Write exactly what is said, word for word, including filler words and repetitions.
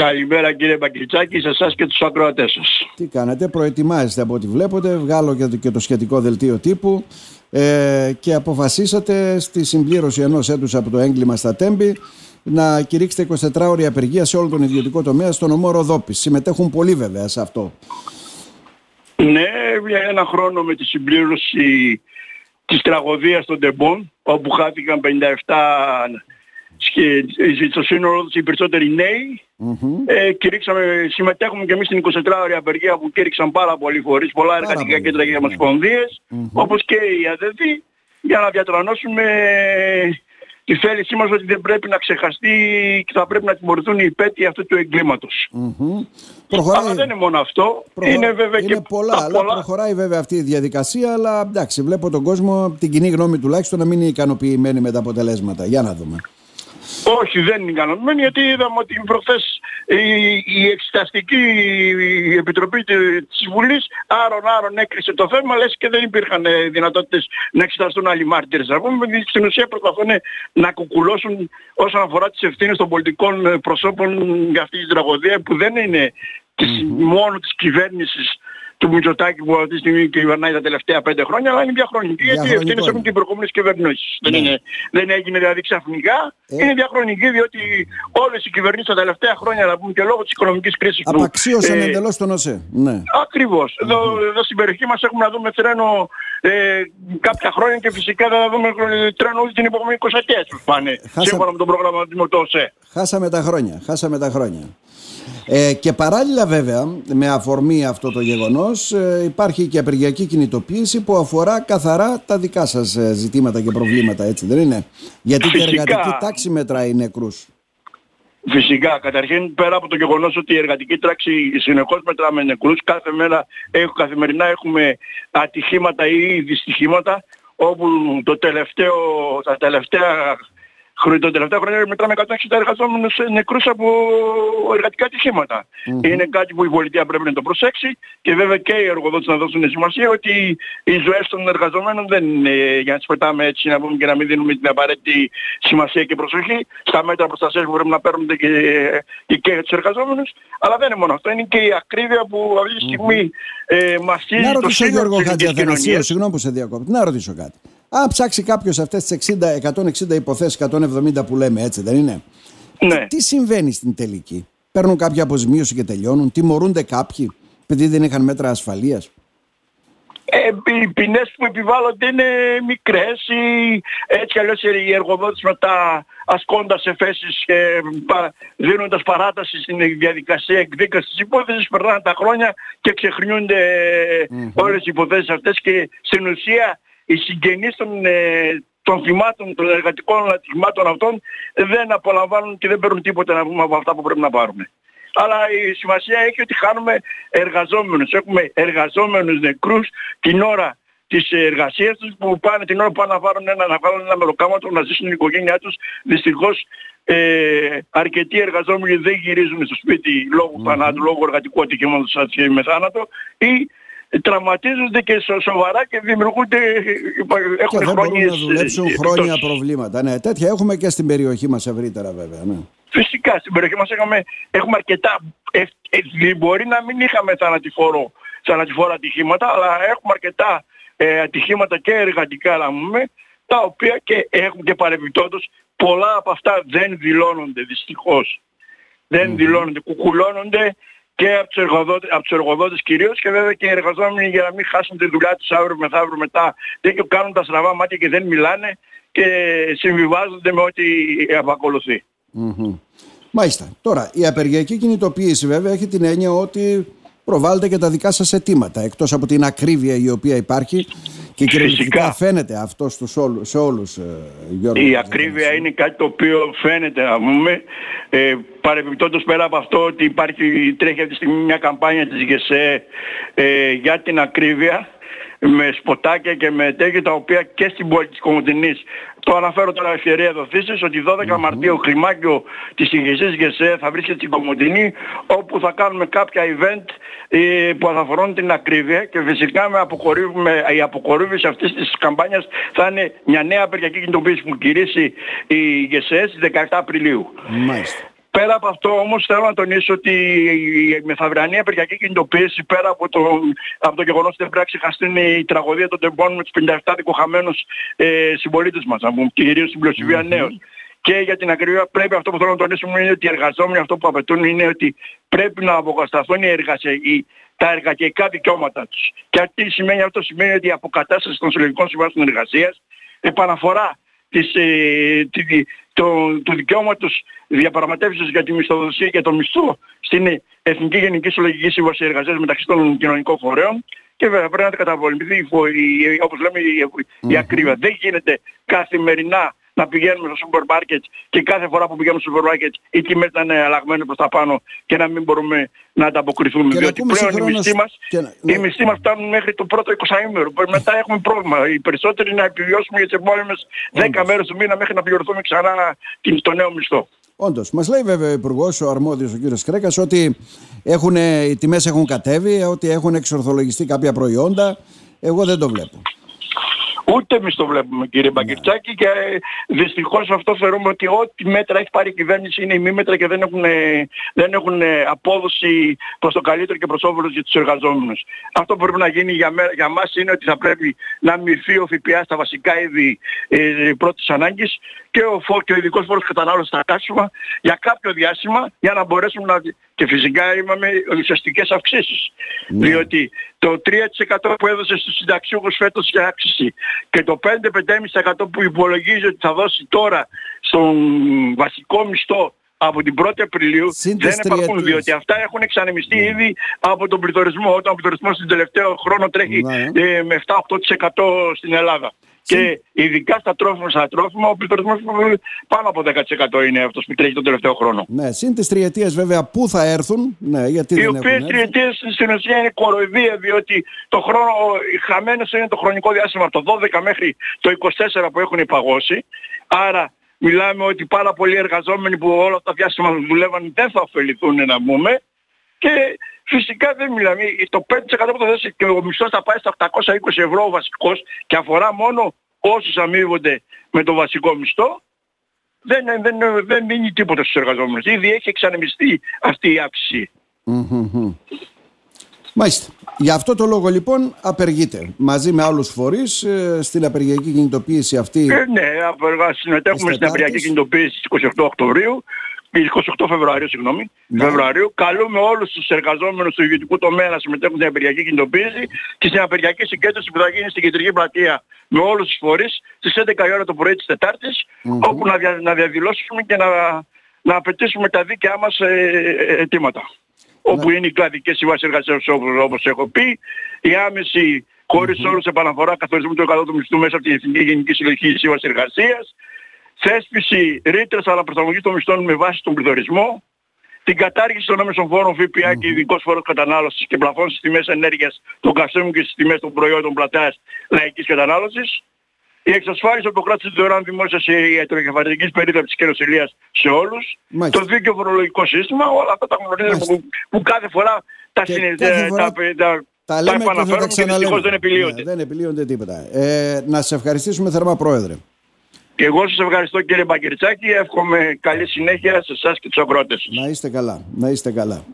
Καλημέρα κύριε Παγκιρτσάκη, σε εσάς και τους ακροατές σας. Τι κάνετε, προετοιμάζεστε από ό,τι βλέπετε, βγάλω και το, και το σχετικό δελτίο τύπου ε, και αποφασίσατε στη συμπλήρωση ενός έτους από το έγκλημα στα Τέμπη να κηρύξετε εικοσιτετράωρη απεργία σε όλο τον ιδιωτικό τομέα στον νομό Ροδόπης. Συμμετέχουν πολλοί βέβαια σε αυτό. Ναι, ένα χρόνο με τη συμπλήρωση της τραγωδίας των Τεμπών, όπου χάθηκαν πενήντα επτά... και στο σύνολο οι περισσότεροι νέοι, mm-hmm. ε, κηρύξαμε, συμμετέχουμε και εμείς στην εικοσιτετράωρη απεργία που κήρυξαν πάρα πολλοί φορείς, πολλά εργατικά κέντρα και ομοσπονδίες, mm-hmm. όπως και οι ΑΔΕΔΗ, για να διατρανώσουμε τη θέλησή μας ότι δεν πρέπει να ξεχαστεί και θα πρέπει να τιμωρηθούν οι υπέτειοι αυτού του εγκλήματος. Mm-hmm. Προχωράει... Αλλά δεν είναι μόνο αυτό, προχωράει... είναι βέβαια είναι και πολλά, τα αλλά πολλά. Προχωράει βέβαια αυτή η διαδικασία, αλλά εντάξει, βλέπω τον κόσμο, την κοινή γνώμη τουλάχιστον, να μην είναι ικανοποιημένη με τα αποτελέσματα. Για να δούμε. Όχι, δεν είναι ικανοποιημένοι, γιατί είδαμε ότι προχθές η, η εξεταστική η επιτροπή της Βουλής άρον άρον έκλεισε το θέμα, λες και δεν υπήρχαν δυνατότητες να εξεταστούν άλλοι μάρτυρες. Να πούμε, στην ουσία προσπαθούν να κουκουλώσουν όσον αφορά τις ευθύνες των πολιτικών προσώπων για αυτή την τραγωδία, που δεν είναι της, mm-hmm. μόνο της κυβέρνησης του Μητσοτάκη που αυτή τη στιγμή κυβερνάει τα τελευταία πέντε χρόνια, αλλά είναι διαχρονική, γιατί οι ευθύνες έχουν και οι προηγούμενες κυβερνήσεις. Ναι. Δεν, δεν έγινε δηλαδή ξαφνικά, ε. είναι διαχρονική, διότι όλες οι κυβερνήσεις τα τελευταία χρόνια, να πούμε, και λόγω της οικονομικής κρίσης που... Απαξίωσαν ε, εντελώς τον Οσέ. Ναι. Ακριβώς. Mm-hmm. Εδώ, εδώ στην περιοχή μας έχουμε να δούμε τρένο ε, κάποια χρόνια και φυσικά θα δούμε τρένο όλη την επόμενη εικοσαετία που πάνε, Χάσα... σύμφωνα με τον προγραμματισμό του Οσέ. Χάσαμε τα χρόνια. Χάσαμε τα χρόνια. Ε, και παράλληλα βέβαια με αφορμή αυτό το γεγονός ε, υπάρχει και απεργιακή κινητοποίηση που αφορά καθαρά τα δικά σας ε, ζητήματα και προβλήματα, έτσι δεν είναι? Γιατί φυσικά, και εργατική τάξη μετράει νεκρούς. Φυσικά, καταρχήν πέρα από το γεγονός ότι η εργατική τάξη συνεχώς μετράμε νεκρούς, κάθε μέρα έχ, καθημερινά έχουμε ατυχήματα ή δυστυχήματα, όπου το τελευταίο, τα τελευταία τον τελευταίο χρόνο μετράμε εκατόν εξήντα εργαζόμενους νεκρούς από εργατικά ατυχήματα. Mm-hmm. Είναι κάτι που η πολιτεία πρέπει να το προσέξει και βέβαια και οι εργοδότες να δώσουν σημασία ότι οι ζωές των εργαζομένων δεν είναι για να τις πετάμε έτσι, να πούμε, και να μην δίνουμε την απαραίτητη σημασία και προσοχή στα μέτρα προστασίας που πρέπει να παίρνονται και, και, και για τους εργαζόμενους. Αλλά δεν είναι μόνο αυτό, είναι και η ακρίβεια που αυτή τη στιγμή mm-hmm. ε, μαστίζει το σύνολο της κοινωνίας. Συγγνώμη που σε διακόπτω, να ρωτήσω κάτι. Α, ψάξει κάποιος αυτές τις εξήντα, εκατόν εξήντα υποθέσεις, εκατόν εβδομήντα που λέμε, έτσι δεν είναι? Ναι. Τι συμβαίνει στην τελική? Παίρνουν κάποια αποζημίωση και τελειώνουν? Τιμωρούνται κάποιοι επειδή δεν είχαν μέτρα ασφαλείας? Ε, οι ποινές που επιβάλλονται είναι μικρές, ή έτσι αλλιώς οι εργοδότες μετά ασκώντας σε θέσεις, ε, δίνοντας παράταση στην διαδικασία εκδίκασης της υπόθεσης, περνάνε τα χρόνια και ξεχρνιούνται mm-hmm. όλες οι υποθέσεις αυτές και στην ουσία οι συγγενείς των, ε, των θυμάτων, των εργατικών ατυχημάτων αυτών δεν απολαμβάνουν και δεν παίρνουν τίποτα, να πούμε, από αυτά που πρέπει να πάρουν. Αλλά η σημασία έχει ότι χάνουμε εργαζόμενους. Έχουμε εργαζόμενους νεκρούς την ώρα της εργασίας τους, που πάνε την ώρα που πάνε να βάλουν ένα, να βάλουν ένα μεροκάματο να ζήσουν την οικογένειά τους. Δυστυχώς ε, αρκετοί εργαζόμενοι δεν γυρίζουν στο σπίτι λόγω mm-hmm. θανάτου, λόγω εργατικού ατυχήματος με θάνατο, ή τραυματίζονται και σοβαρά και δημιουργούνται, έχουν και δεν χρόνιες, να δουλέψουν χρόνια προβλήματα. Ναι, τέτοια έχουμε και στην περιοχή μας ευρύτερα βέβαια. Ναι. Φυσικά στην περιοχή μας έχουμε, έχουμε αρκετά, ε, ε, μπορεί να μην είχαμε θανατηφόρο, θανατηφόρα ατυχήματα, αλλά έχουμε αρκετά ε, ατυχήματα και εργατικά, να πούμε, τα οποία και έχουν και παρεμπιπτόντως, πολλά από αυτά δεν δηλώνονται δυστυχώς. Δεν mm-hmm. δηλώνονται, κουκουλώνονται και από τους εργοδότες, από τους εργοδότες κυρίως, και βέβαια και οι εργαζόμενοι, για να μην χάσουν τη δουλειά τους αύριο μεθαύριο μετά, δεν κάνουν τα στραβά μάτια και δεν μιλάνε και συμβιβάζονται με ό,τι επακολουθεί. Mm-hmm. Μάλιστα. Τώρα, η απεργιακή κινητοποίηση βέβαια έχει την έννοια ότι προβάλλετε και τα δικά σας αιτήματα, εκτός από την ακρίβεια η οποία υπάρχει και κυριολεκτικά φαίνεται αυτό στους όλους, σε όλους, Γιώργο. Η ακρίβεια είναι κάτι το οποίο φαίνεται, να πούμε, ε, παρεμπιπτόντως πέρα από αυτό ότι υπάρχει, τρέχει αυτή τη στιγμή μια καμπάνια της ΓΕΣΕΕ ε, για την ακρίβεια, με σποτάκια και με τέτοια, τα οποία και στην πόλη της Κομοτηνής. Το αναφέρω τώρα ευκαιρία δοθήσεις ότι δώδεκα mm-hmm. Μαρτίου κλιμάκιο της ηγεσίας ΓΕΣΕΕ θα βρίσκεται στην Κομοτηνή, όπου θα κάνουμε κάποια event ε, που θα αφορούν την ακρίβεια, και φυσικά με αποκορύβουμε, η αποκορύβηση αυτής της καμπάνιας θα είναι μια νέα απεργιακή κινητοποίηση που κηρύσσει η ΓΕΣΕΕ στις δεκαεπτά Απριλίου. Mm-hmm. Πέρα από αυτό όμως θέλω να τονίσω ότι η μεθαυρανή απεργιακή κινητοποίηση, πέρα από το, από το γεγονός ότι δεν πρέπει να ξεχαστεί η τραγωδία των τεμπών με τους πενήντα επτά δικοχαμένους ε, συμπολίτες μας, κυρίως στην πλειοψηφία mm-hmm. νέους. Και για την ακρίβεια πρέπει αυτό που θέλω να τονίσουμε είναι ότι οι εργαζόμενοι αυτό που απαιτούν είναι ότι πρέπει να αποκατασταθούν οι εργασιακοί, τα εργασιακά δικαιώματα τους. Και τι σημαίνει αυτό? Σημαίνει ότι η αποκατάσταση των συλλογικών συμβάσεων εργασίας, επαναφορά της, ε, τη, το, του δικαιώματος διαπραγματεύσεις για τη μισθοδοσία και το μισθό στην Εθνική Γενική Συλλογική Σύμβαση Εργασίας μεταξύ των κοινωνικών φορέων. Και βέβαια πρέπει να καταπολεμηθεί, όπως λέμε, η, η ακρίβεια. Δεν γίνεται καθημερινά να πηγαίνουμε στο σούπερ μάρκετ και κάθε φορά που πηγαίνουμε στο σούπερ μάρκετ οι τιμές να είναι αλλαγμένες προς τα πάνω και να μην μπορούμε να ανταποκριθούμε. Και διότι πλέον συγχρόνως... οι μισθοί μας, να... οι μισθοί μας φτάνουν μέχρι το πρώτο εικοσαήμερο. Μετά έχουμε πρόβλημα. Οι περισσότεροι να επιβιώσουμε για τις επόμενες δέκα μέρες του μήνα μέχρι να πληρωθούμε ξανά στο νέο μισθό. Όντως. Μας λέει βέβαια ο Υπουργός, ο αρμόδιος ο κύριος Κρέκας, ότι έχουν, οι τιμές έχουν κατέβει, ότι έχουν εξορθολογιστεί κάποια προϊόντα. Εγώ δεν το βλέπω. Ούτε εμείς το βλέπουμε, κύριε Παγκιρτσάκη, και δυστυχώς αυτό θεωρούμε ότι ό,τι μέτρα έχει πάρει η κυβέρνηση είναι ημίμετρα και δεν έχουν, δεν έχουν απόδοση προς το καλύτερο και προς όφελος για τους εργαζόμενους. Αυτό που πρέπει να γίνει για, για μας είναι ότι θα πρέπει να μειωθεί ο ΦΠΑ στα βασικά είδη ε, πρώτης ανάγκης και ο, και ο ειδικός φόρος κατανάλωσης στα καύσιμα για κάποιο διάστημα για να μπορέσουμε να... Και φυσικά είπαμε ουσιαστικές αυξήσεις. Ναι. Διότι το τρία τοις εκατό που έδωσε στους συνταξιούχους φέτος η αύξηση και το πέντε με πέντε κόμμα πέντε τοις εκατό που υπολογίζει ότι θα δώσει τώρα στον βασικό μισθό από την πρώτη Απριλίου δεν επαρκούν, διότι αυτά έχουν εξανεμιστεί ναι. ήδη από τον πληθωρισμό, όταν ο πληθωρισμός τον τελευταίο χρόνο τρέχει ναι. ε, με επτά με οκτώ τοις εκατό στην Ελλάδα. Συν... Και ειδικά στα τρόφιμα, στα τρόφιμα ο πληθωρισμός πάνω από δέκα τοις εκατό είναι αυτός που τρέχει τον τελευταίο χρόνο. Ναι, συν τις τριετίες βέβαια που θα έρθουν, ναι, γιατί οι δεν οποίες έχουν τριετίες στην ουσία είναι κοροϊδία, διότι το χρόνο, χαμένος είναι το χρονικό διάστημα από το δώδεκα μέχρι το είκοσι τέσσερα που έχουν παγώσει, άρα... Μιλάμε ότι πάρα πολλοί εργαζόμενοι που όλα τα διάστημα δουλεύαν δεν θα ωφεληθούν να πούμε και φυσικά δεν μιλάμε. Το πέντε τοις εκατό που θα δώσει και ο μισθός θα πάει στα οκτακόσια είκοσι ευρώ ο βασικός και αφορά μόνο όσους αμείβονται με το βασικό μισθό. Δεν, δεν, δεν μείνει τίποτα στους εργαζόμενους. Ήδη έχει εξανεμιστεί αυτή η αύξηση. Mm-hmm. Μάλιστα. Γι' αυτό το λόγο λοιπόν απεργείται μαζί με άλλους φορείς ε, στην απεργιακή κινητοποίηση αυτή. Ε, ναι, συμμετέχουμε στην απεργιακή κινητοποίηση στις εικοστή όγδοη Οκτωβρίου, εικοστή όγδοη Φεβρουαρίου, συγγνώμη, ναι. Φεβρουαρίου. Καλούμε όλους τους εργαζόμενους του ιδιωτικού τομέα να συμμετέχουν στην απεργιακή κινητοποίηση και στην απεργιακή συγκέντρωση που θα γίνει στην Κεντρική Πλατεία με όλους τους φορείς στις έντεκα η ώρα το πρωί της Τετάρτης, mm-hmm. όπου να, δια, να διαδηλώσουμε και να, να απαιτήσουμε τα δίκαιά μας ε, ε, αιτήματα. Όπου ναι. είναι οι κλαδικές συμβάσεις εργασίας όπως έχω πει, η άμεση χωρίς mm-hmm. όρους επαναφορά καθορισμού του εκατό του μισθού μέσα από την Εθνική Γενική Συλλογική Σύμβαση Εργασίας, θέσπιση ρήτρας αναπροσαρμογής των μισθών με βάση τον πληθωρισμό, την κατάργηση των άμεσων φόρων ΦΠΑ mm-hmm. και ειδικός φόρος κατανάλωσης και πλαφών στις τιμές ενέργειας των καυσίμων και στις τιμές των προϊόντων πλατείας λαϊκής κατανάλωσης, η εξασφάλιση από το κράτος της δωρεάν δημόσιας ιατροκεφαλικής περίθαλψης και νοσηλείας σε όλους, μάλιστα. το δίκαιο φορολογικό σύστημα, όλα αυτά τα γνωρίζουμε που, που κάθε φορά τα, και συνε... κάθε φορά τα, τα, τα επαναφέρουν και, και δυστυχώς δεν επιλύονται. Ναι, δεν επιλύονται τίποτα. Ε, να σας ευχαριστήσουμε θερμά, Πρόεδρε. Και εγώ σας ευχαριστώ, κύριε Παγκιρτσάκη. Εύχομαι καλή συνέχεια σε εσάς και τους αγρότες. Να είστε καλά. Να είστε καλά.